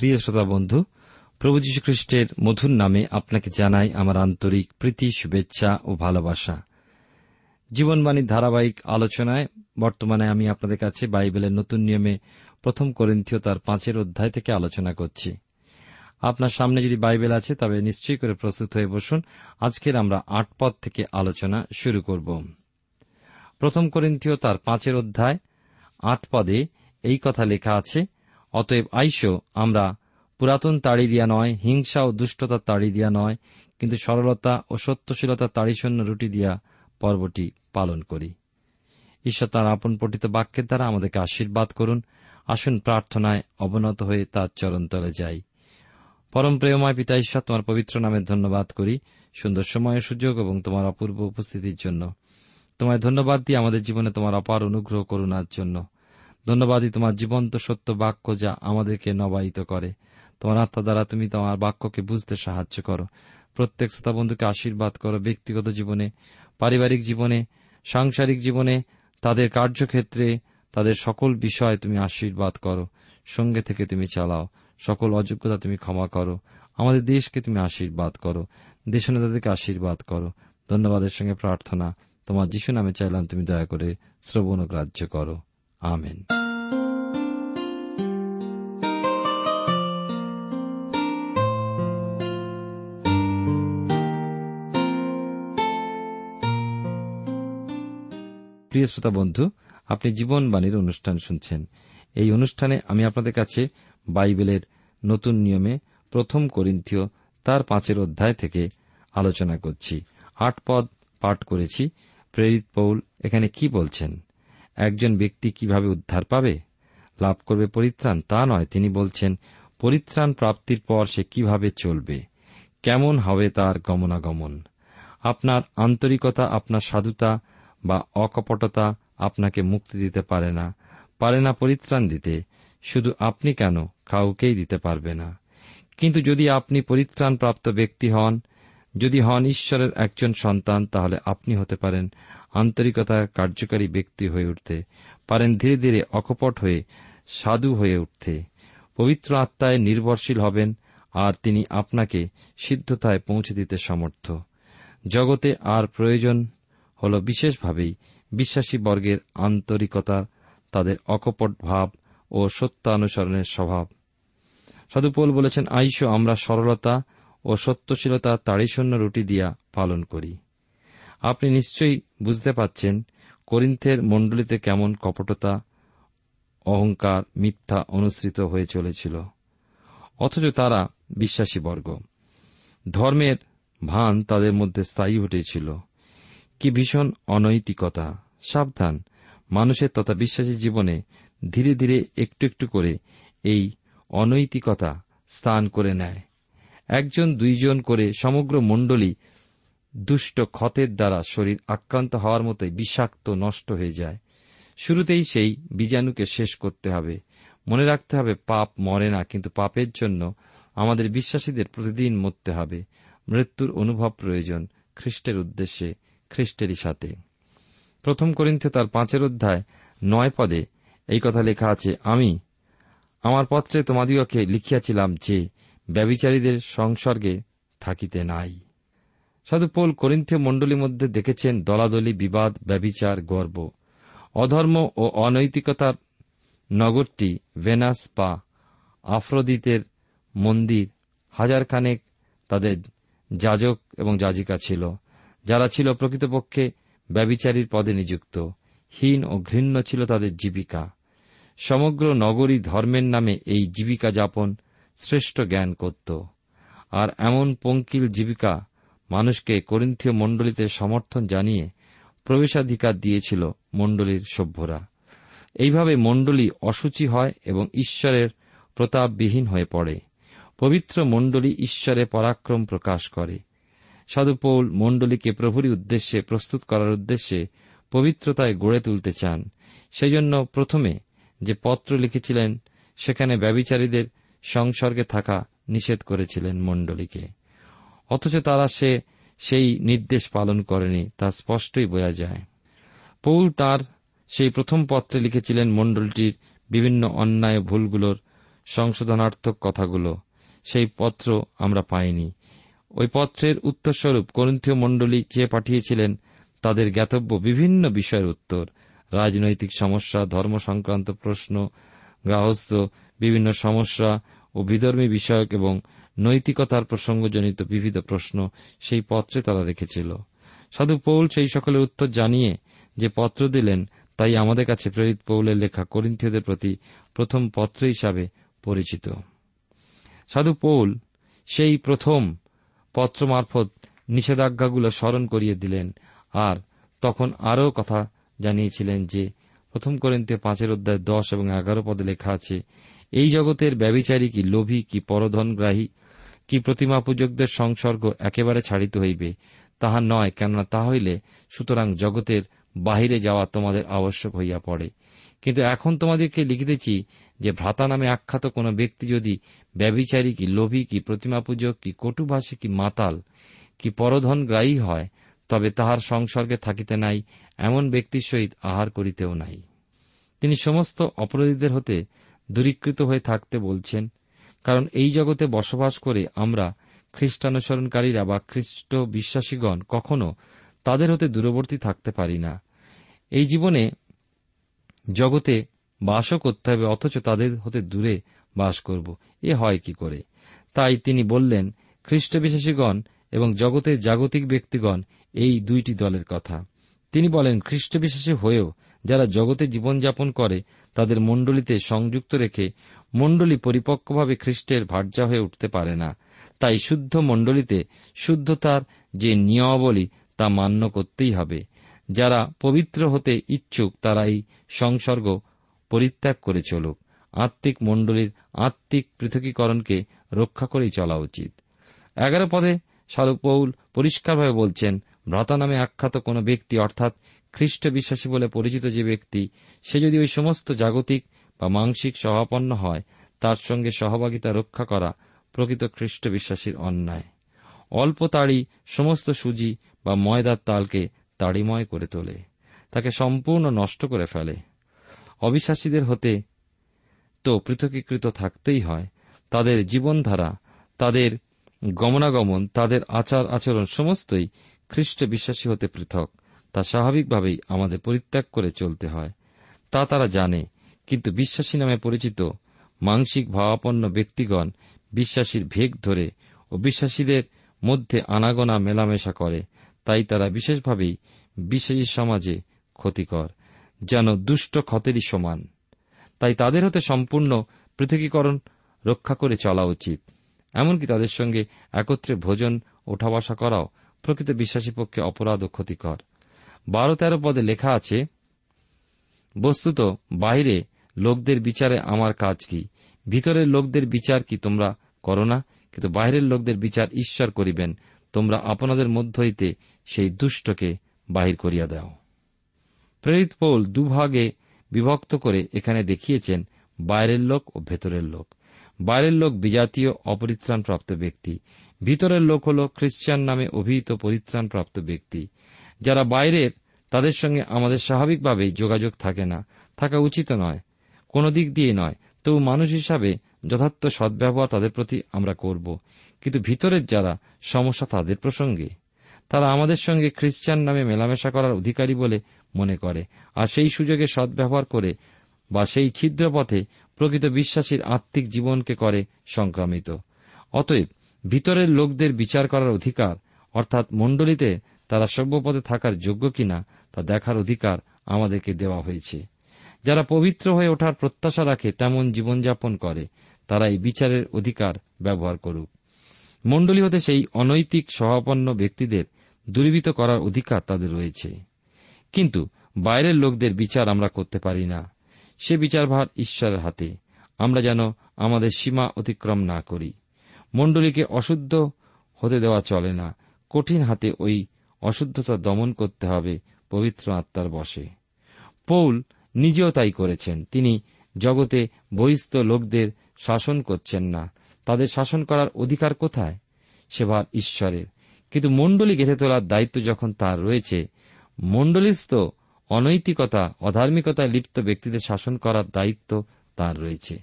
প্রিয় শ্রোতা বন্ধু, প্রভু যীশু খ্রিস্টের মধুর নামে আপনাকে জানাই আমার আন্তরিক প্রীতি, শুভেচ্ছা ও ভালোবাসা। জীবনবাণীর ধারাবাহিক আলোচনায় বর্তমানে আমি আপনাদের কাছে বাইবেলের নতুন নিয়মে প্রথম করিন্থীয় তার 5 অধ্যায় থেকে আলোচনা করছি। আপনার সামনে যদি বাইবেল আছে তবে নিশ্চয়ই করে প্রস্তুত হয়ে বসুন। আজকের আমরা 8 পদ থেকে আলোচনা শুরু করব। প্রথম করিন্থীয় তার 5 অধ্যায় 8 পদে এই কথা লেখা আছে, অতএব আইসো আমরা পুরাতন তাড়ি দিয়া নয়, হিংসা ও দুষ্টতা তাড়ি দিয়া নয়, কিন্তু সরলতা ও সত্যশীলতা তাড়িশূন্য রুটি দিয়া পর্বটি পালন করি। ঈশ্বর তাঁর আপন পঠিত বাক্যের দ্বারা আমাদেরকে আশীর্বাদ করুন। আসুন প্রার্থনায় অবনত হয়ে তাঁর চরণতলে যাই। পরম প্রেমময় পিতা ঈশ্বর, তোমার পবিত্র নামে ধন্যবাদ করি সুন্দর সময়, সুযোগ এবং তোমার অপূর্ব উপস্থিতির জন্য। তোমায় ধন্যবাদ দিই আমাদের জীবনে তোমার অপার অনুগ্রহ করুণার জন্য। ধন্যবাদই তোমার জীবন্ত সত্য বাক্য, যা আমাদেরকে নবায়িত করে। তোমার আত্মা দ্বারা তুমি তোমার বাক্যকে বুঝতে সাহায্য করো। প্রত্যেক শ্রোতা বন্ধুকে আশীর্বাদ করো। ব্যক্তিগত জীবনে, পারিবারিক জীবনে, সাংসারিক জীবনে, তাদের কার্যক্ষেত্রে, তাদের সকল বিষয়ে তুমি আশীর্বাদ করো। সঙ্গে থেকে তুমি চালাও। সকল অযোগ্যতা তুমি ক্ষমা করো। আমাদের দেশকে তুমি আশীর্বাদ করো। দেশনেতাদেরকে আশীর্বাদ করো। ধন্যবাদের সঙ্গে প্রার্থনা তোমার যীশু নামে চাইলাম, তুমি দয়া করে শ্রবণ ও গ্রাহ্য করো। আমেন। প্রিয় শ্রোতা বন্ধু, আপনি জীবনবাণীর অনুষ্ঠান শুনছেন। এই অনুষ্ঠানে আমি আপনাদের কাছে বাইবেলের নতুন নিয়মে প্রথম করিন্থীয় তার 5 অধ্যায় থেকে আলোচনা করছি। 8 পদ পাঠ করেছি। প্রেরিত পৌল এখানে কি বলছেন? একজন ব্যক্তি কিভাবে উদ্ধার পাবে, লাভ করবে পরিত্রাণ, তা নয়। তিনি বলছেন পরিত্রাণ প্রাপ্তির পর সে কিভাবে চলবে, কেমন হবে তার গমনাগমন। আপনার আন্তরিকতা, আপনার সাধুতা বা অকপটতা আপনাকে মুক্তি দিতে পারে না, পারে না পরিত্রাণ দিতে। শুধু আপনি কেন, কাউকেই দিতে পারবে না। কিন্তু যদি আপনি পরিত্রাণপ্রাপ্ত ব্যক্তি হন, যদি হন ঈশ্বরের একজন সন্তান, তাহলে আপনি হতে পারেন আন্তরিকতার কার্যকারী ব্যক্তি হয়ে উঠতে পারেন, ধীরে ধীরে অকপট হয়ে সাধু হয়ে উঠতে। পবিত্র আত্মায় নির্ভরশীল হবেন, আর তিনি আপনাকে সিদ্ধতায় পৌঁছে দিতে সমর্থ। জগতে আর প্রয়োজন হল বিশেষভাবেই বিশ্বাসী বর্গের আন্তরিকতা, তাদের অকপট ভাব ও সত্যানুসরণের স্বভাব। সাধু পৌল বলেছেন, আইসো আমরা সরলতা ও সত্যশীলতা তাড়িশূন্য রুটি দিয়া পালন করি। আপনি নিশ্চয়ই বুঝতে পাচ্ছেন করিন্থের মণ্ডলীতে কেমন কপটতা, অহংকার, মিথ্যা অনুসৃত হয়ে চলেছিল। অথচ তারা বিশ্বাসীবর্গ, ধর্মের ভান তাদের মধ্যে স্থায়ী হটেছিল। কি ভীষণ অনৈতিকতা! সাবধান, মানুষের তথা বিশ্বাসী জীবনে ধীরে ধীরে একটু একটু করে এই অনৈতিকতা স্থান করে নেয়। একজন দুইজন করে সমগ্র মণ্ডলী দুষ্ট ক্ষতের দ্বারা শরীর আক্রান্ত হওয়ার মতোই বিষাক্ত, নষ্ট হয়ে যায়। শুরুতেই সেই বীজাণুকে শেষ করতে হবে। মনে রাখতে হবে, পাপ মরে না, কিন্তু পাপের জন্য আমাদের বিশ্বাসীদের প্রতিদিন মরতে হবে। মৃত্যুর অনুভব প্রয়োজন খ্রিস্টের উদ্দেশ্যে, খ্রিস্টেরই সাথে। প্রথম করিন্থীয় তার 5 অধ্যায় 9 পদে এই কথা লেখা আছে, আমি আমার পত্রে তোমাদিগকে লিখিয়াছিলাম যে ব্যভিচারীদের সংসর্গে থাকিতে নাই। সাধু পৌল করিন্থীয় মণ্ডলীর মধ্যে দেখেছেন দলাদলি, বিবাদ, ব্যভিচার, গর্ব, অধর্ম ও অনৈতিকতার নগরটি ভেনাস বা আফ্রোদিতের মন্দির। হাজারখানেক তাদের যাজক এবং যাজিকা ছিল, যারা ছিল প্রকৃতপক্ষে ব্যভিচারীর পদে নিযুক্ত। হীন ও ঘৃণ্য ছিল তাদের জীবিকা। সমগ্র নগরী ধর্মের নামে এই জীবিকা যাপন শ্রেষ্ঠ জ্ঞান করত। আর এমন পঙ্কিল জীবিকা মানুষকে করিন্থীয় মণ্ডলীতে সমর্থন জানিয়ে প্রবেশাধিকার দিয়েছিল মণ্ডলীর সভ্যরা। এইভাবে মণ্ডলী অসুচি হয় এবং ঈশ্বরের প্রতাপবিহীন হয়ে পড়ে। পবিত্র মণ্ডলী ঈশ্বরের পরাক্রম প্রকাশ করে। সাধু পৌল মণ্ডলীকে প্রভুরই উদ্দেশ্যে প্রস্তুত করার উদ্দেশ্যে পবিত্রতায় গড়ে তুলতে চান। সেই জন্য প্রথমে যে পত্র লিখেছিলেন সেখানে ব্যভিচারীদের সংসর্গে থাকা নিষেধ করেছিলেন মণ্ডলীকে। অথচ তারা সেই নির্দেশ পালন করেনি, তা স্পষ্টই বোঝা যায়। পৌল তাঁর সেই প্রথম পত্রে লিখেছিলেন মণ্ডলীটির বিভিন্ন অন্যায় ভুলগুলোর সংশোধনার্থক কথাগুলো। সেই পত্র আমরা পাইনি। ওই পত্রের উত্তরস্বরূপ করিন্থীয় মণ্ডলী চেয়ে পাঠিয়েছিলেন তাদের জ্ঞাতব্য বিভিন্ন বিষয়ের উত্তর, রাজনৈতিক সমস্যা, ধর্ম সংক্রান্ত প্রশ্ন, গার্হস্থ্য বিভিন্ন সমস্যা ও বিধর্মী বিষয়ক এবং নৈতিকতার প্রসঙ্গজনিত বিবিধ প্রশ্ন সেই পত্রে তারা রেখেছিল। সাধু পৌল সেই সকলের উত্তর জানিয়ে যে পত্র দিলেন, তাই আমাদের কাছে প্রেরিত পৌলের লেখা করিন্থীয়দের প্রতি প্রথম পত্র হিসাবে পরিচিত। সাধু পৌল সেই প্রথম পত্র মারফত নিষেধাজ্ঞাগুলো স্মরণ করিয়ে দিলেন, আর তখন আরও কথা জানিয়েছিলেন যে প্রথম করিন্থীয় 5 অধ্যায় 10 এবং 11 পদে লেখা আছে, এই জগতের ব্যভিচারী কি, লোভী কি, পরধনগ্রাহী কি, প্রতিমা পূজকদের সংসর্গ একেবারে ছাড়িতে হইবে, তাহা নয়, কেননা তা হইলে সুতরাং জগতের বাহিরে যাওয়া তোমাদের আবশ্যক হইয়া পড়ে। কিন্তু এখন তোমাদেরকে লিখিতেছি যে ভ্রাতা নামে আখ্যাত কোন ব্যক্তি যদি ব্যভিচারী কি, লোভী কি, প্রতিমা পূজক কি, কটুভাষী কি, মাতাল কি, পরধনগ্রাহী হয়, তবে তাহার সংসর্গে থাকিতে নাই, এমন ব্যক্তির সহিত আহার করিতেও নাই। তিনি সমস্ত অপরাধীদের হতে দূরীকৃত হয়ে থাকতে বলছেন, কারণ এই জগতে বসবাস করে আমরা খ্রিস্টানুসরণকারীরা বা খ্রিস্ট বিশ্বাসীগণ কখনো তাদের হতে দূরবর্তী থাকতে পারি না। এই জীবনে জগতে বাসও করতে হবে, অথচ তাদের হতে দূরে বাস করব, এ হয় কি করে? তাই তিনি বললেন খ্রিস্ট বিশ্বাসীগণ এবং জগতের জাগতিক ব্যক্তিগণ, এই দুইটি দলের কথা তিনি বলেন। খ্রিস্ট বিশ্বাসী হয়েও যারা জগতে জীবনযাপন করে তাদের মণ্ডলীতে সংযুক্ত রেখে মণ্ডলী পরিপক্কভাবে খ্রিস্টের ভার্যা হয়ে উঠতে পারে না। তাই শুদ্ধ মণ্ডলীতে শুদ্ধতার যে নিয়মাবলী তা মান্য করতেই হবে। যারা পবিত্র হতে ইচ্ছুক তারা এই সংসর্গ পরিত্যাগ করে চলুক। আত্মিক মণ্ডলীর আত্মিক পৃথকীকরণকে রক্ষা করেই চলা উচিত। 11 পদে সাধু পৌল পরিষ্কারভাবে বলছেন, ভ্রাতা নামে আখ্যাত কোন ব্যক্তি, অর্থাৎ খ্রিস্ট বিশ্বাসী বলে পরিচিত যে ব্যক্তি, সে যদি ওই সমস্ত জাগতিক বা মাংসিক সহাপন্ন হয়, তার সঙ্গে সহভাগিতা রক্ষা করা প্রকৃত খ্রিস্ট বিশ্বাসীর অন্যায়। অল্প তাড়ি সমস্ত সুজি বা ময়দার তালকে তাড়িময় করে তোলে, তাকে সম্পূর্ণ নষ্ট করে ফেলে। অবিশ্বাসীদের হতে তো পৃথকীকৃত থাকতেই হয়। তাদের জীবনধারা, তাদের গমনাগমন, তাদের আচার আচরণ সমস্তই খ্রিস্ট বিশ্বাসী হতে পৃথক। তা স্বাভাবিকভাবেই আমাদের পরিত্যাগ করে চলতে হয়, তা তারা জানে। কিন্তু বিশ্বাসী নামে পরিচিত মাংসিক ভাবাপন্ন ব্যক্তিগণ বিশ্বাসীর ভেগ ধরে ও বিশ্বাসীদের মধ্যে আনাগোনা মেলামেশা করে, তাই তারা বিশেষভাবেই বিশ্বাসী সমাজে ক্ষতিকর, যেন দুষ্ট ক্ষতেরই সমান। তাই তাদের হতে সম্পূর্ণ পৃথকীকরণ রক্ষা করে চলা উচিত। এমনকি তাদের সঙ্গে একত্রে ভোজন ওঠা বসা করাও প্রকৃত বিশ্বাসী পক্ষে অপরাধ ও ক্ষতিকর। 12-13 পদে লেখা আছে, বস্তুত বাইরে লোকদের বিচারে আমার কাজ কি, ভিতরের লোকদের বিচার কি তোমরা করো না, কিন্তু বাইরের লোকদের বিচার ঈশ্বর করিবেন, তোমরা আপনাদের মধ্য হইতে সেই দুষ্টকে বাহির করিয়া দাও। প্রেরিত পৌল দুভাগে বিভক্ত করে এখানে দেখিয়েছেন বাইরের লোক ও ভেতরের লোক। বাইরের লোক বিজাতীয় অপরিত্রাণপ্রাপ্ত ব্যক্তি, ভিতরের লোক হল খ্রিস্টান নামে অভিহিত পরিত্রাণপ্রাপ্ত ব্যক্তি। যারা বাইরের, তাদের সঙ্গে আমাদের স্বাভাবিকভাবেই যোগাযোগ থাকে না, থাকা উচিত নয়, কোনো দিক দিয়ে নয়। তবু মানুষ হিসাবে যথার্থ সদ্ব্যবহার তাদের প্রতি আমরা করব। কিন্তু ভিতরের যারা, সমস্যা তাদের প্রসঙ্গে। তারা আমাদের সঙ্গে খ্রিস্টান নামে মেলামেশা করার অধিকারী বলে মনে করে, আর সেই সুযোগে সদ্ব্যবহার করে বা সেই ছিদ্রপথে প্রকৃত বিশ্বাসীর আত্মিক জীবনকে করে সংক্রামিত। অতএব ভিতরের লোকদের বিচার করার অধিকার, অর্থাৎ মণ্ডলীতে তারা সভ্যপদে থাকার যোগ্য কিনা তা দেখার অধিকার আমাদেরকে দেওয়া হয়েছে। যারা পবিত্র হয়ে ওঠার প্রত্যাশা রাখে তেমন জীবনযাপন করে, তারা এই বিচারের অধিকার ব্যবহার করুক। মণ্ডলী হতে সেই অনৈতিক স্বভাবাপন্ন ব্যক্তিদের দূরীভূত করার অধিকার তাদের রয়েছে, কিন্তু বাইরের লোকদের বিচার আমরা করতে পারি না। সে বিচারভার ঈশ্বরের হাতে। আমরা যেন আমাদের সীমা অতিক্রম না করি। মণ্ডলীকে অশুদ্ধ হতে দেওয়া চলে না, কঠিন হাতে ওই অশুদ্ধতা দমন করতে হবে পবিত্র আত্মার বশে। পৌল নিজেও তাই করেছেন। তিনি জগতে বহিস্থ লোকদের শাসন করছেন না, তাদের শাসন করার অধিকার কোথায়? সে ভার ঈশ্বরের। কিন্তু মণ্ডলী গেঁথে তোলার দায়িত্ব যখন তার রয়েছে, মণ্ডলীস্থ অনৈতিকতা অধার্মিকতায় লিপ্ত ব্যক্তিদের শাসন করার দায়িত্ব তার রয়েছে।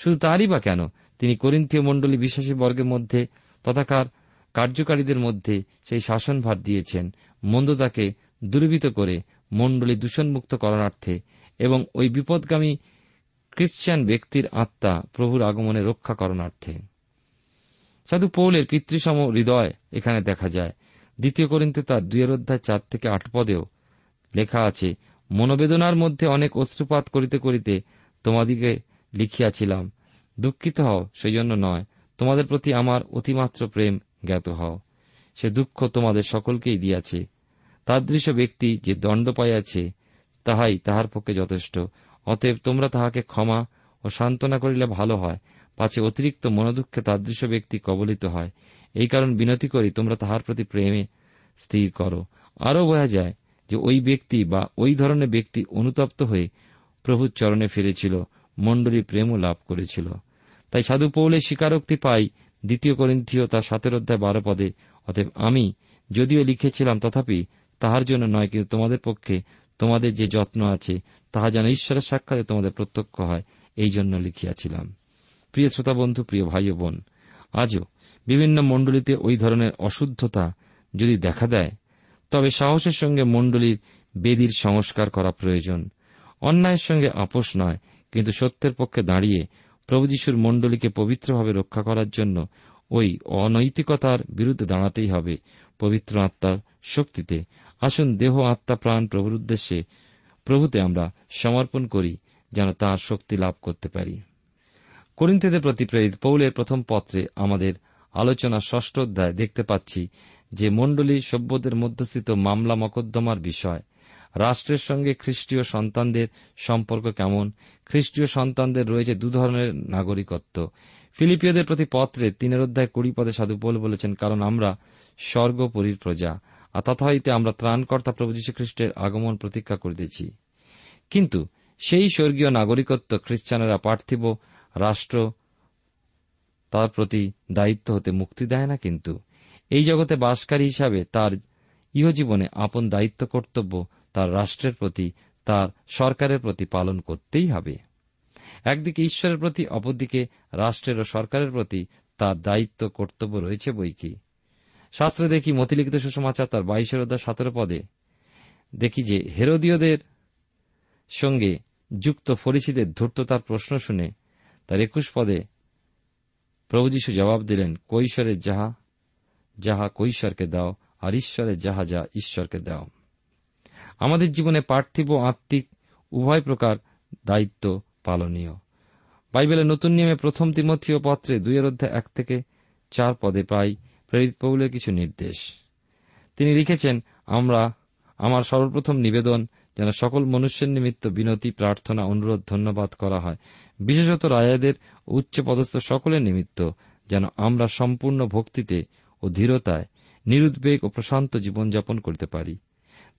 শুধু তারই বা কেন, তিনি করিন্থীয় মণ্ডলী বিশ্বাসী বর্গের মধ্যে তথাকার কার্যকারীদের মধ্যে সেই শাসনভার দিয়েছেন, মন্দতাকে দুর্বৃত করে মণ্ডলী দূষণমুক্ত করণার্থে এবং ওই বিপদগামী খ্রিস্টান ব্যক্তির আত্মা প্রভুর আগমনে রক্ষা করণার্থে। সাধু পৌলের পিতৃসম হৃদয় এখানে দেখা যায়। 2 Corinthians 2:4-8 পদেও লেখা আছে, মনোবেদনার মধ্যে অনেক অশ্রুপাত করিতে করিতে তোমাদিকে লিখিয়াছিলাম, দুঃখিত হও সেই জন্য নয়, তোমাদের প্রতি আমার অতিমাত্র প্রেম জ্ঞাত হও। সে দুঃখ তোমাদের সকলকেই দিয়াছে। তাদৃশ ব্যক্তি যে দণ্ড পাইয়াছে তাহাই তাহার পক্ষে যথেষ্ট। অতএব তোমরা তাহাকে ক্ষমা ও সান্ত্বনা করিলে ভালো হয়, পাছে অতিরিক্ত মনোদুঃখে তাদৃশ ব্যক্তি কবলিত হয়। এই কারণ বিনতি করি তোমরা তাহার প্রতি প্রেমে স্থির করো। আরও বোঝা যায় যে ওই ব্যক্তি বা ওই ধরনের ব্যক্তি অনুতপ্ত হয়ে প্রভুর চরণে ফিরেছিল, মণ্ডলীর প্রেমও লাভ করেছিল। তাই সাধু পৌলের স্বীকারোক্তি পাই 2 Corinthians 17:12 পদে, অতএব আমি যদিও লিখেছিলাম তথাপি তাহার জন্য নয়, কিন্তু তোমাদের পক্ষে তোমাদের যে যত্ন আছে তাহা যেন ঈশ্বরের সাক্ষাতে তোমাদের প্রত্যক্ষ হয়, এই জন্য লিখিয়াছিলাম। প্রিয় শ্রোতা বন্ধু, প্রিয় ভাই ও বোন, আজও বিভিন্ন মণ্ডলীতে ওই ধরনের অশুদ্ধতা যদি দেখা দেয়, তবে সাহসের সঙ্গে মণ্ডলীর বেদির সংস্কার করা প্রয়োজন। অন্যায়ের সঙ্গে আপোষ নয়, কিন্তু সত্যের পক্ষে দাঁড়িয়ে প্রভু যীশুর মণ্ডলীকে পবিত্রভাবে রক্ষা করার জন্য ওই অনৈতিকতার বিরুদ্ধে দাঁড়াতেই হবে পবিত্র আত্মার শক্তিতে। আসুন দেহ, আত্মা, প্রাণ প্রভুর উদ্দেশ্যে প্রভুতে আমরা সমর্পণ করি, যেন তাঁর শক্তি লাভ করতে পারি। করিন্থীয়দের প্রতি প্রেরিত পৌলের প্রথম পত্রে আমাদের আলোচনা 6th দেখতে পাচ্ছি যে মণ্ডলী সভ্যদের মধ্যস্থিত মামলা মকদ্দমার বিষয়, রাষ্ট্রের সঙ্গে খ্রিস্টীয় সন্তানদের সম্পর্ক কেমন। খ্রিস্টীয় সন্তানদের রয়েছে 2 ধরনের নাগরিকত্ব। ফিলিপিয়দের প্রতি পত্রে 3:20 সাধু পৌল বলেছেন, কারণ আমরা স্বর্গপুরীর প্রজা, আর তথা হইতে আমরা ত্রাণকর্তা প্রভু যীশু খ্রিস্টের আগমন প্রতীক্ষা করিতেছি। কিন্তু সেই স্বর্গীয় নাগরিকত্ব খ্রিস্টানেরা পার্থিব রাষ্ট্র তার প্রতি দায়িত্ব হতে মুক্তি দেয় না, কিন্তু এই জগতে বাসকারী হিসাবে তার ইহজীবনে আপন দায়িত্ব কর্তব্য তার রাষ্ট্রের প্রতি, তার সরকারের প্রতি পালন করতেই হবে। একদিকে ঈশ্বরের প্রতি, অপরদিকে রাষ্ট্রের ও সরকারের প্রতি তার দায়িত্ব কর্তব্য রয়েছে বৈকি। শাস্ত্রে দেখি মতিলিখিত সুসমাচার তার 22:17 পদে দেখি যে হেরোদীয়দের সঙ্গে যুক্ত ফরিসীদের ধূর্ততার প্রশ্ন শুনে তার 21 পদে প্রভু যীশু জবাব দিলেন, কৈশোরের যাহা যাহা কৈশোরকে দাও, আর ঈশ্বরের যাহা যা ঈশ্বরকে দাও। আমাদের জীবনে পার্থিব আত্মিক উভয় প্রকার দায়িত্ব পালনীয়। বাইবেলের নতুন নিয়মে প্রথম তিমথিও পত্রে 2-1-4 পাই প্রেরিত পৌলের কিছু নির্দেশ। তিনি লিখেছেন, আমার সর্বপ্রথম নিবেদন যেন সকল মনুষ্যের নিমিত্ত বিনতি, প্রার্থনা, অনুরোধ, ধন্যবাদ করা হয়, বিশেষত রায়াদের উচ্চপদস্থ সকলের নিমিত্ত, যেন আমরা সম্পূর্ণ ভক্তিতে ও ধীরতায় নিরুদ্বেগ ও প্রশান্ত জীবনযাপন করতে পারি।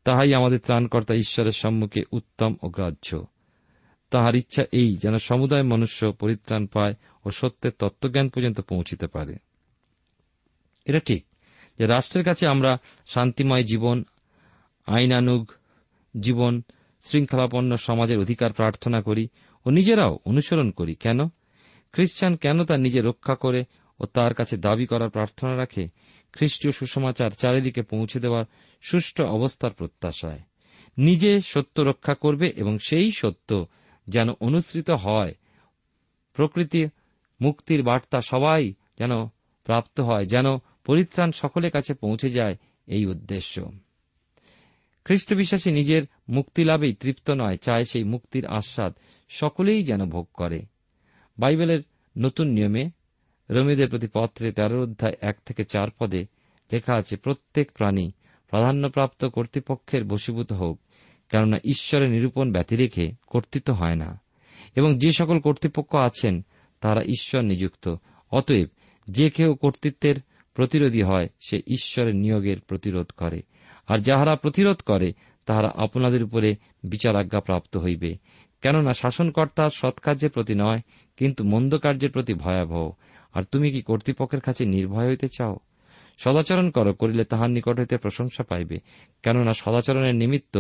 তাহাই আমাদের ত্রাণকর্তা ঈশ্বরের সম্মুখে উত্তম ও গ্রাহ্য। তাহার ইচ্ছা এই, যেন সমুদায় মনুষ্য পরিত্রাণ পায় ও সত্যের তত্ত্বজ্ঞান পর্যন্ত পৌঁছিতে পারে। এটা ঠিক যে রাষ্ট্রের কাছে আমরা শান্তিময় জীবন, আইনানুগ জীবন, শৃঙ্খলাপন্ন সমাজের অধিকার প্রার্থনা করি ও নিজেরাও অনুসরণ করি। কেন খ্রিস্টান কেন তার নিজে রক্ষা করে ও তার কাছে দাবি করার প্রার্থনা রাখে? খ্রিস্টীয় সুসমাচার চারিদিকে পৌঁছে দেওয়ার সুষ্ঠু অবস্থার প্রত্যাশায় নিজে সত্য রক্ষা করবে, এবং সেই সত্য যেন অনুসৃত হয়। প্রকৃতি মুক্তির বার্তা সবাই যেন প্রাপ্ত হয়, যেন পরিত্রাণ সকলের কাছে পৌঁছে যায়, এই উদ্দেশ্য। খ্রিস্ট বিশ্বাসী নিজের মুক্তি লাভেই তৃপ্ত নয়, চায় সেই মুক্তির আস্বাদ সকলেই যেন ভোগ করে। বাইবেলের নতুন নিয়মে রোমীয়দের প্রতি পত্রে 13-1-4 লেখা আছে, প্রত্যেক প্রাণী প্রাধান্যপ্রাপ্ত কর্তৃপক্ষের বশীভূত হোক, কেননা ঈশ্বরের নিরূপণ ব্যতিরেখে কর্তৃত্ব হয় না, এবং যে সকল কর্তৃপক্ষ আছেন তারা ঈশ্বর নিযুক্ত। অতএব যে কেউ কর্তৃত্বের প্রতিরোধী হয়, সে ঈশ্বরের নিয়োগের প্রতিরোধ করে, আর যাহারা প্রতিরোধ করে তাহারা আপনাদের উপরে বিচারাজ্ঞা প্রাপ্ত হইবে। কেননা শাসনকর্তার সৎকার্যের প্রতি নয়, কিন্তু মন্দ কার্যের প্রতি ভয়াবহ। আর তুমি কি কর্তৃপক্ষের কাছে নির্ভয় হইতে চাও? সদাচরণ করো, করিলে তাহার নিকট হইতে প্রশংসা পাইবে, কেননা সদাচরণের নিমিত্ত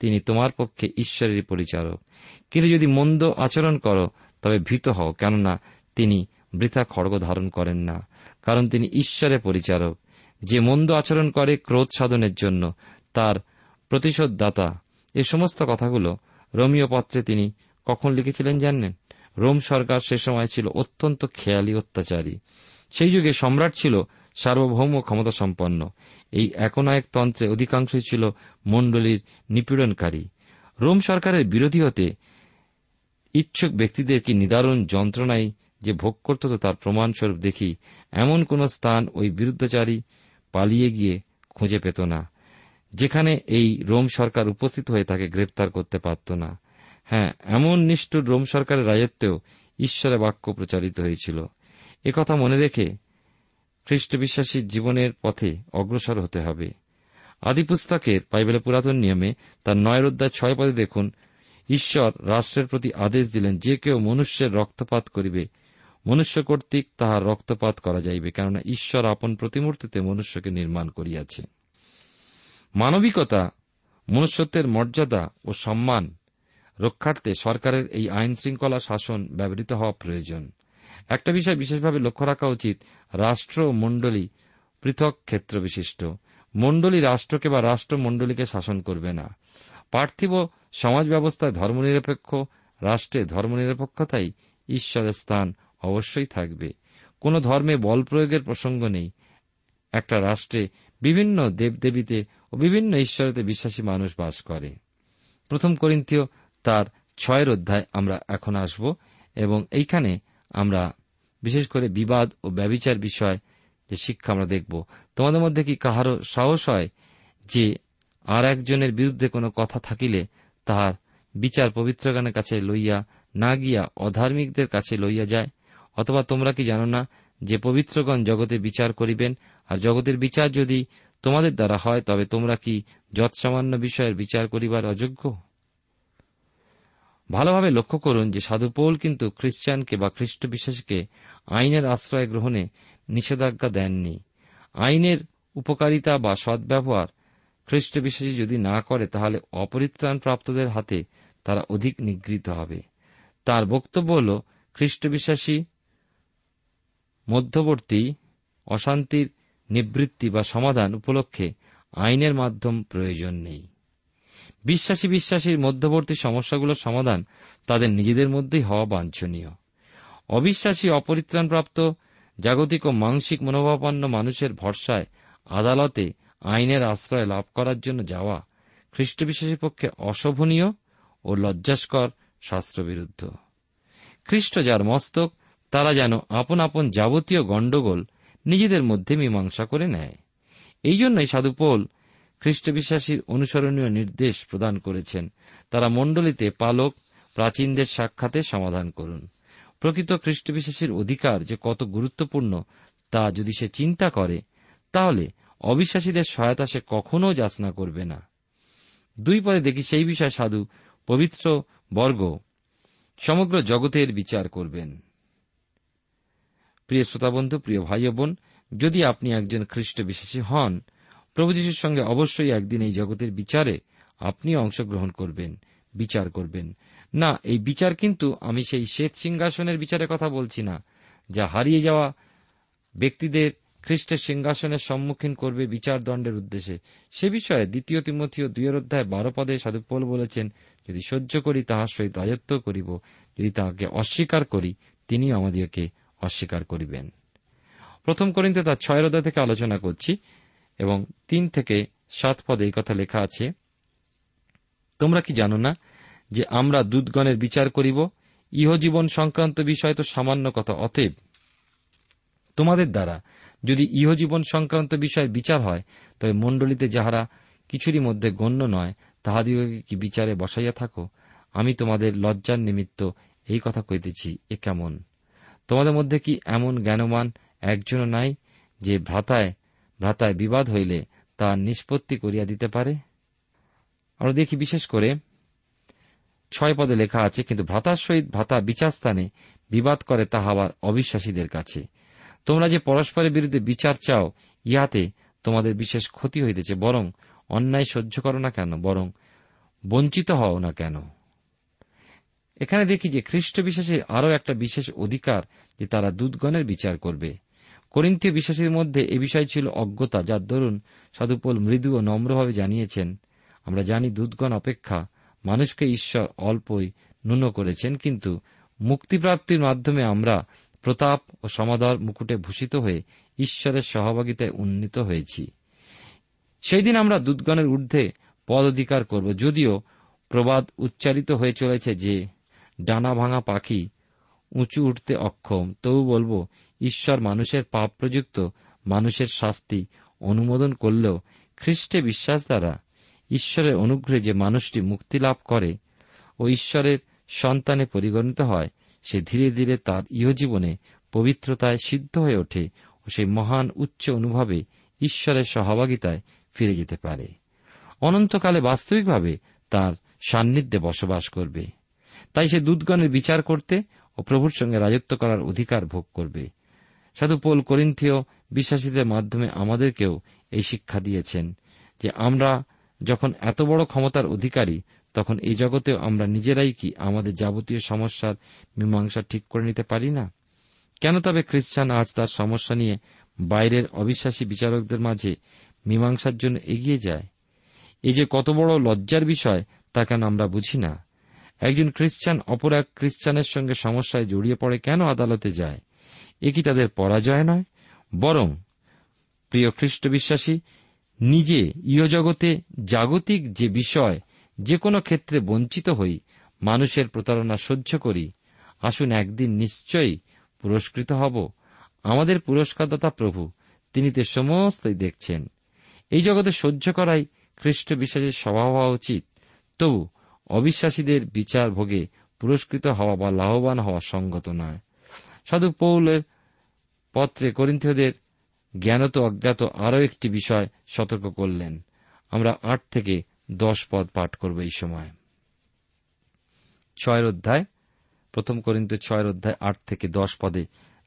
তিনি তোমার পক্ষে ঈশ্বরেরই পরিচারক। কিন্তু যদি মন্দ আচরণ করো, তবে ভীত হও, কেননা তিনি বৃথা খড়গ ধারণ করেন না, কারণ তিনি ঈশ্বরের পরিচারক। যে মন্দ আচরণ করে ক্রোধ সাধনের জন্য, তার প্রতিশোধদাতা। এ সমস্ত কথাগুলো রোমীয় পত্রে তিনি কখন লিখেছিলেন জানেন? রোম সরকার সে সময় ছিল অত্যন্ত খেয়ালি, অত্যাচারী। সেই যুগে সম্রাট ছিল সার্বভৌম ক্ষমতা সম্পন্ন। এই একনায়কতন্ত্রে অধিকাংশই ছিল মণ্ডলীর নিপীড়নকারী। রোম সরকারের বিরোধী হতে ইচ্ছুক ব্যক্তিদের কি নিদারুণ যন্ত্রণাই যে ভোগ করত, তার প্রমাণস্বরূপ দেখি এমন কোন স্থান ওই বিরুদ্ধচারী পালিয়ে গিয়ে খুঁজে পেত না, যেখানে এই রোম সরকার উপস্থিত হয়ে তাকে গ্রেপ্তার করতে পারত না। হ্যাঁ, এমন নিষ্ঠুর রোম সরকারের রাজত্বেও ঈশ্বরের বাক্য প্রচারিত হয়েছিল। একথা মনে রেখে খ্রিস্ট বিশ্বাসীর জীবনের পথে অগ্রসর হতে হবে। আদিপুস্তকের বাইবেলের পুরাতন নিয়মে তার 9-6 দেখুন, ঈশ্বর রাষ্ট্রের প্রতি আদেশ দিলেন, যে কেউ মনুষ্যের রক্তপাত করিবে, মনুষ্য কর্তৃক তাহার রক্তপাত করা যাইবে, কেননা ঈশ্বর আপন প্রতিমূর্তিতে মনুষ্যকে নির্মাণ করিয়াছে। মানবিকতা, মনুষ্যত্বের মর্যাদা ও সম্মান রক্ষার্থে সরকারের এই আইন শৃঙ্খলা শাসন ব্যবহৃত হওয়া প্রয়োজন। একটা বিষয় বিশেষভাবে লক্ষ্য রাখা উচিত, রাষ্ট্র ও মণ্ডলী পৃথক ক্ষেত্র বিশিষ্ট। মণ্ডলী রাষ্ট্রকে বা রাষ্ট্রমণ্ডলীকে শাসন করবে না। পার্থিব সমাজ ব্যবস্থায় ধর্মনিরপেক্ষ রাষ্ট্রে ধর্মনিরপেক্ষতাই ঈশ্বরের স্থান অবশ্যই থাকবে। কোন ধর্মে বল প্রয়োগের প্রসঙ্গ নেই। একটা রাষ্ট্রে বিভিন্ন দেবদেবীতে ও বিভিন্ন ঈশ্বরেতে বিশ্বাসী মানুষ বাস করে। প্রথম করিন্থীয় তার 6 আমরা এখন আসব, এবং এইখানে আমরা বিশেষ করে বিবাদ ও ব্যভিচার বিষয় যে শিক্ষা আমরা দেখব। তোমাদের মধ্যে কি কাহারও সাহস হয় যে আর একজনের বিরুদ্ধে কোনো কথা থাকিলে তাহার বিচার পবিত্রগণের কাছে লইয়া না গিয়া অধার্মিকদের কাছে লইয়া যায়? অথবা তোমরা কি জানো না যে পবিত্রগণ জগতে বিচার করিবেন? আর জগতের বিচার যদি তোমাদের দ্বারা হয়, তবে তোমরা কি যৎসামান্য বিষয়ের বিচার করিবার অযোগ্য? ভালোভাবে লক্ষ্য করুন যে সাধু পৌল কিন্তু খ্রিস্টানকে বা খ্রিস্ট বিশ্বাসীকে আইনের আশ্রয় গ্রহণে নিষেধাজ্ঞা দেননি। আইনের উপকারিতা বা সদ্ব্যবহার খ্রিস্ট বিশ্বাসী যদি না করে, তাহলে অপরিত্রাণ প্রাপ্তদের হাতে তারা অধিক নিগৃহীত হবে। তার বক্তব্য হল, খ্রিস্ট বিশ্বাসী মধ্যবর্তী অশান্তির নিবৃত্তি বা সমাধান উপলক্ষে আইনের মাধ্যম প্রয়োজন নেই। বিশ্বাসীর মধ্যবর্তী সমস্যাগুলোর সমাধান তাদের নিজেদের মধ্যেই হওয়া বাঞ্ছনীয়। অবিশ্বাসী অপরিত্রাণপ্রাপ্ত জাগতিক ও মানসিক মনোভাবাপন্ন মানুষের ভরসায় আদালতে আইনের আশ্রয় লাভ করার জন্য যাওয়া খ্রিস্টবিশ্বাসীর পক্ষে অশোভনীয় ও লজ্জাস্কর শাস্ত্রবিরুদ্ধ। খ্রিস্ট যার মস্তক, তারা যেন আপন আপন যাবতীয় গণ্ডগোল নিজেদের মধ্যে মীমাংসা করে নেয়। এই জন্যই সাধু পৌল খ্রিস্টবিশ্বাসীর অনুসরণীয় নির্দেশ প্রদান করেছেন, তারা মণ্ডলীতে পালক প্রাচীনদের সাক্ষাতে সমাধান করুন। প্রকৃত খ্রিস্টবিশ্বাসীর অধিকার যে কত গুরুত্বপূর্ণ তা যদি সে চিন্তা করে, তাহলে অবিশ্বাসীদের সহায়তা সে কখনো যাচনা করবে না। দুই পরে দেখি সেই বিষয়ে সাধু পবিত্র বর্গ সমগ্র জগতের বিচার করবেন। প্রিয় শ্রোতাবন্ধু, প্রিয় ভাই বোন, যদি আপনি একজন খ্রিস্টবিশ্বাসী হন, প্রভু যীশুর সঙ্গে অবশ্যই একদিন এই জগতের বিচারে আপনি অংশগ্রহণ করবেন, বিচার করবেন। না, এই বিচার কিন্তু আমি সেই শ্বেত সিংহাসনের বিচারের কথা বলছি না, যা হারিয়ে যাওয়া ব্যক্তিদের খ্রিস্টের সিংহাসনের সম্মুখীন করবে বিচার দণ্ডের উদ্দেশ্যে। সে বিষয়ে ২ তিমোথেয় 2:12 সাধু পৌল বলেছেন, যদি সহ্য করি তাহার সহিত রাজত্ব করিব, যদি তাহাকে অস্বীকার করি তিনি আমাদিগকে অস্বীকার করিবেন। প্রথম করিন্থীয় তার 6 অধ্যায় থেকে আলোচনা করছি এবং 3-7 পদে এই কথা লেখা আছে, তোমরা কি জানো না যে আমরা দূতগণের বিচার করিব? ইহজীবন সংক্রান্ত বিষয় তো সামান্য কথা, অতএব তোমাদের দ্বারা যদি ইহজীবন সংক্রান্ত বিষয়ের বিচার হয়, তবে মণ্ডলীতে যাহারা কিছুরই মধ্যে গণ্য নয় তাহাদিগকে কি বিচারে বসাইয়া থাকো? আমি তোমাদের লজ্জার নিমিত্ত এই কথা কইতেছি। এ কেমন? তোমাদের মধ্যে কি এমন জ্ঞানমান একজনও নাই যে ভ্রাতায় ভ্রাতায় বিবাদ হইলে তা নিষ্পত্তি করিয়া দিতে পারে? আর দেখি বিশেষ করে 6 পদে লেখা আছে, কিন্তু ভ্রাতার সহিত ভ্রাতা বিচারস্থানে বিবাদ করে তাহা আবার অবিশ্বাসীদের কাছে। তোমরা যে পরস্পরের বিরুদ্ধে বিচার চাও, ইহাতে তোমাদের বিশেষ ক্ষতি হইতেছে। বরং অন্যায় সহ্য করো না কেন, বরং বঞ্চিত হও না কেন? এখানে দেখি যে খ্রিস্ট বিশ্বাসীর আরও একটা বিশেষ অধিকার যে তারা দূতগণের বিচার করবে। করিন্থীয় বিশ্বাসীর মধ্যে এ বিষয় ছিল অজ্ঞতা, যার দরুন সাধু পৌল মৃদু ও নম্রভাবে জানিয়েছেন, আমরা জানি দূতগণ অপেক্ষা মানুষকে ঈশ্বর অল্পই ন্যূন করেছেন, কিন্তু মুক্তিপ্রাপ্তির মাধ্যমে আমরা প্রতাপ ও সমাদর মুকুটে ভূষিত হয়ে ঈশ্বরের সহভাগিতায় উন্নীত হয়েছি। সেই দিন আমরা দূতগণের ঊর্ধ্বে পদ অধিকার করব। যদিও প্রবাদ উচ্চারিত হয়ে চলেছে যে ডানা ভাঙা পাখি উঁচু উঠতে অক্ষম, তবু বলব ঈশ্বর মানুষের পাপ প্রযুক্ত মানুষের শাস্তি অনুমোদন করলেও খ্রিস্টে বিশ্বাস দ্বারা ঈশ্বরের অনুগ্রহে যে মানুষটি মুক্তি লাভ করে ও ঈশ্বরের সন্তানে পরিগণিত হয়, সে ধীরে ধীরে তার ইহজীবনে পবিত্রতায় সিদ্ধ হয়ে ওঠে ও সেই মহান উচ্চ অনুভবে ঈশ্বরের সহভাগিতায় ফিরে যেতে পারে। অনন্তকালে বাস্তবিকভাবে তার সান্নিধ্যে বসবাস করবে। তাই সে দূতগণের বিচার করতে ও প্রভুর সঙ্গে রাজত্ব করার অধিকার ভোগ করবে। সাধু পৌল করিন্থীয় বিশ্বাসীদের মাধ্যমে আমাদেরকেও এই শিক্ষা দিয়েছেন যে আমরা যখন এত বড় ক্ষমতার অধিকারী, তখন এই জগতেও আমরা নিজেরাই কি আমাদের যাবতীয় সমস্যার মীমাংসা ঠিক করে নিতে পারি না? কেন তবে খ্রিস্টান আজ তার সমস্যা নিয়ে বাইরের অবিশ্বাসী বিচারকদের মাঝে মীমাংসার জন্য এগিয়ে যায়? এই যে কত বড় লজ্জার বিষয়, তা কেন আমরা বুঝি না? একজন খ্রিস্টান অপর এক খ্রিস্টানের সঙ্গে সমস্যায় জড়িয়ে পড়ে কেন আদালতে যায়? এ কি তাদের পরাজয় নয়? বরং প্রিয় খ্রিস্ট বিশ্বাসী নিজে ইহজগতে জাগতিক যে বিষয়, যে কোনো ক্ষেত্রে বঞ্চিত হই, মানুষের প্রতারণা সহ্য করি, আসুন একদিন নিশ্চয়ই পুরস্কৃত হব। আমাদের পুরস্কারদাতা প্রভু, তিনি তে সমস্তই দেখছেন। এই জগতে সহ্য করাই খ্রিস্ট বিশ্বাসের স্বভাব হওয়া উচিত। তবু অবিশ্বাসীদের বিচার ভোগে পুরস্কৃত হওয়া বা লাভবান হওয়া সঙ্গত নয়। সাধু পৌলের পত্রে করিন্থীয়দের জ্ঞানত অজ্ঞাত আরও একটি বিষয় সতর্ক করলেন। আমরা 8-10 পদ পাঠ করব। এই সময় 6 অধ্যায়, প্রথম করিন্থীয় 6 অধ্যায় 8-10 পদে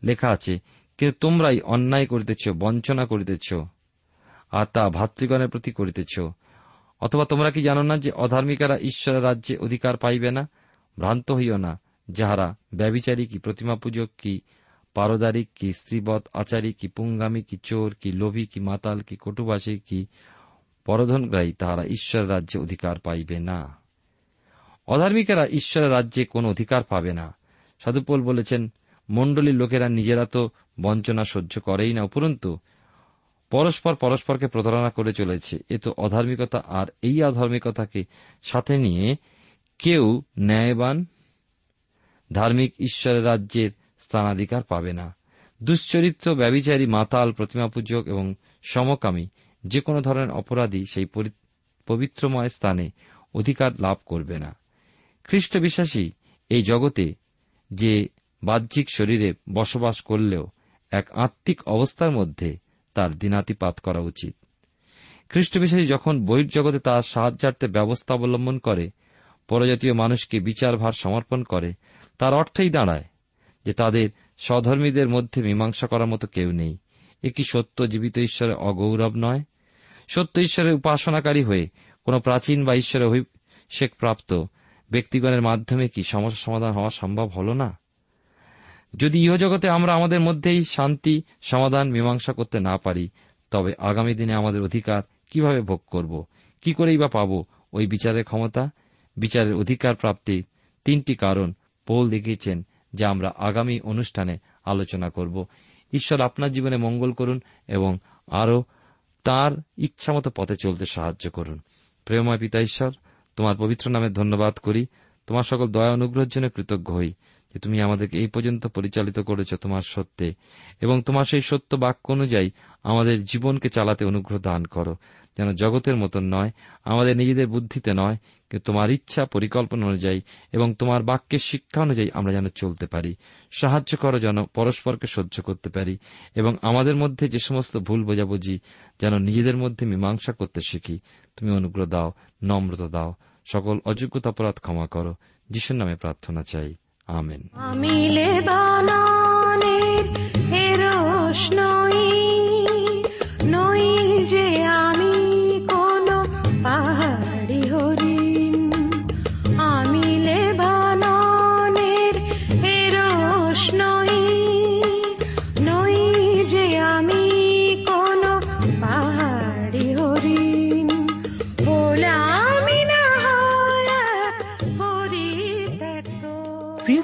লেখা আছে, কিন্তু তোমরাই অন্যায় করিতেছ, বঞ্চনা করিতেছ, আর তা ভাতৃগণের প্রতি করিতেছ। অথবা তোমরা কি জানো না যে অধার্মিকেরা ঈশ্বরের রাজ্যে অধিকার পাইবে না? ভ্রান্ত হইও না, যাহারা ব্যভিচারী, কি প্রতিমা পূজক, কি পারদারিক, কি স্ত্রীবৎ আচারী, কি পুঙ্গামী, কি চোর, কি লোভী, কি মাতাল, কি কটুবাসী, কি পরধনগ্রাহী, তাহারা ঈশ্বরের রাজ্যে অধিকার পাইবে না। অধার্মিকেরা ঈশ্বরের রাজ্যে কোন অধিকার পাবে না। সাধু পৌল বলেছেন, মণ্ডলীর লোকেরা নিজেরা তো বঞ্চনা সহ্য করেই না, উপরন্তু পরস্পর পরস্পরকে প্রতারণা করে চলেছে। এ তো অধার্মিকতা। আর এই অধার্মিকতাকে সাথে নিয়ে কেউ ন্যায়বান ধার্মিক ঈশ্বরের রাজ্যের স্থানাধিকার পাবে না। দুশ্চরিত্র, ব্যভিচারী, মাতাল, প্রতিমাপূজক এবং সমকামী যে কোনো ধরনের অপরাধী সেই পবিত্রময় স্থানে অধিকার লাভ করবে না। খ্রিস্ট বিশ্বাসী এই জগতে যে বাহ্যিক শরীরে বসবাস করলেও এক আত্মিক অবস্থার মধ্যে তার দিনাতিপাত করা উচিত। খ্রিস্ট বিশ্বাসী যখন বহির্জগতে তার সাহায্যার্থে ব্যবস্থা অবলম্বন করে, পরজাতীয় মানুষকে বিচারভার সমর্পণ করে, তার অর্থই দাঁড়ায় যে তাদের স্বধর্মীদের মধ্যে মীমাংসা করার মতো কেউ নেই। এ কি সত্য জীবিত ঈশ্বরের অগৌরব নয়? সত্য ঈশ্বরের উপাসনাকারী হয়ে কোন প্রাচীন বা ঈশ্বরের অভিষেক প্রাপ্ত ব্যক্তিগণের মাধ্যমে কি সমস্যা সমাধান হওয়া সম্ভব হল না? যদি ইহজগতে আমরা আমাদের মধ্যেই শান্তি সমাধান মীমাংসা করতে না পারি, তবে আগামী দিনে আমাদের অধিকার কিভাবে ভোগ করব? কি করেই বা পাব ওই বিচারের ক্ষমতা? বিচারের অধিকার প্রাপ্তির তিনটি কারণ পৌল দেখিয়েছেন, যা আমরা আগামী অনুষ্ঠানে আলোচনা করব। ঈশ্বর আপনার জীবনে মঙ্গল করুন এবং আরও তাঁর ইচ্ছামতো পথে চলতে সাহায্য করুন। প্রেমময় পিতা ঈশ্বর, তোমার পবিত্র নামে ধন্যবাদ করি। তোমার সকল দয়া অনুগ্রহের জন্য কৃতজ্ঞ হই যে তুমি আমাদেরকে এই পর্যন্ত পরিচালিত করেছ তোমার সত্যে, এবং তোমার সেই সত্য বাক্য অনুযায়ী আমাদের জীবনকে চালাতে অনুগ্রহ দান করো, যেন জগতের মতন নয়, আমাদের নিজেদের বুদ্ধিতে নয়, কিন্তু তোমার ইচ্ছা পরিকল্পনা অনুযায়ী এবং তোমার বাক্যের শিক্ষা অনুযায়ী আমরা যেন চলতে পারি। সাহায্য করো যেন পরস্পরকে সহ্য করতে পারি, এবং আমাদের মধ্যে যে সমস্ত ভুল বোঝাবুঝি যেন নিজেদের মধ্যে মীমাংসা করতে শিখি। তুমি অনুগ্রহ দাও, নম্রতা দাও, সকল অযোগ্যতা অপরাধ ক্ষমা করো। যিশুর নামে প্রার্থনা চাই, আমেন। আমি লেবাননের হেরোশ নই, নই যে আমি কোন পাহাড়ি হরিণ। আমি লেবাননের হেরোশ নই, নই যে আমি কোন পাহাড়ি হরিণ। বলা প্রিয়